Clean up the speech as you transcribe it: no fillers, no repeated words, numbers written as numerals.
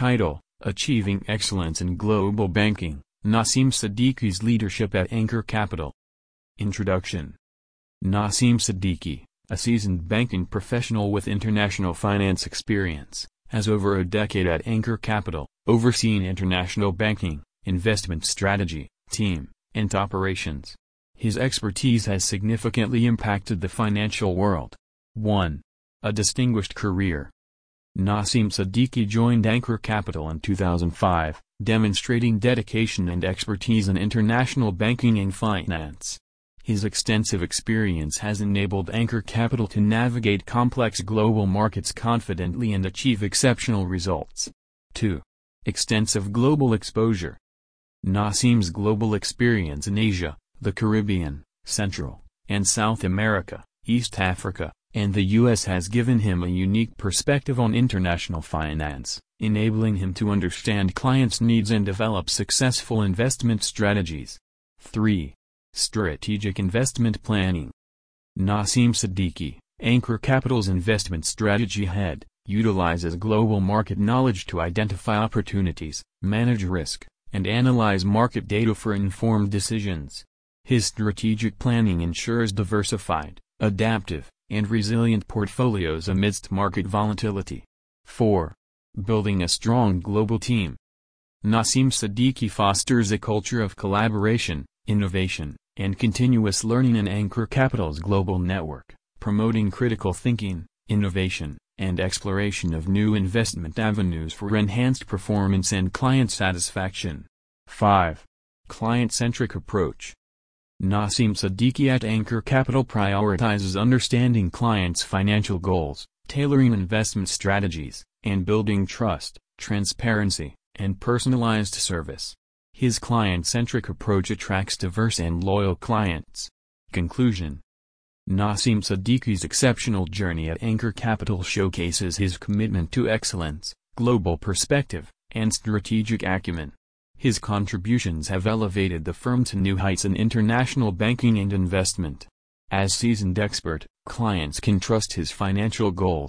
Title: Achieving Excellence in Global Banking, Nasim Siddiqi's Leadership at Anchor Capital. Introduction. Nasim Siddiqi, a seasoned banking professional with international finance experience, has over a decade at Anchor Capital, overseen international banking, investment strategy, team, and operations. His expertise has significantly impacted the financial world. 1. A distinguished career. Nasim Siddiqi joined Anchor Capital in 2005, demonstrating dedication and expertise in international banking and finance. His extensive experience has enabled Anchor Capital to navigate complex global markets confidently and achieve exceptional results. 2. Extensive global exposure. Nasim's global experience in Asia, the Caribbean, Central, and South America, East Africa, and the U.S. has given him a unique perspective on international finance, enabling him to understand clients' needs and develop successful investment strategies. 3. Strategic investment planning. Nasim Siddiqi, Anchor Capital's investment strategy head, utilizes global market knowledge to identify opportunities, manage risk, and analyze market data for informed decisions. His strategic planning ensures diversified, adaptive, and resilient portfolios amidst market volatility. 4. Building a strong global team. Nasim Siddiqi fosters a culture of collaboration, innovation, and continuous learning in Anchor Capital's global network, promoting critical thinking, innovation, and exploration of new investment avenues for enhanced performance and client satisfaction. 5. Client-centric approach. Nasim Siddiqi at Anchor Capital prioritizes understanding clients' financial goals, tailoring investment strategies, and building trust, transparency, and personalized service. His client-centric approach attracts diverse and loyal clients. Conclusion. Nasim Siddiqi's exceptional journey at Anchor Capital showcases his commitment to excellence, global perspective, and strategic acumen. His contributions have elevated the firm to new heights in international banking and investment. As seasoned expert, clients can trust his financial goals,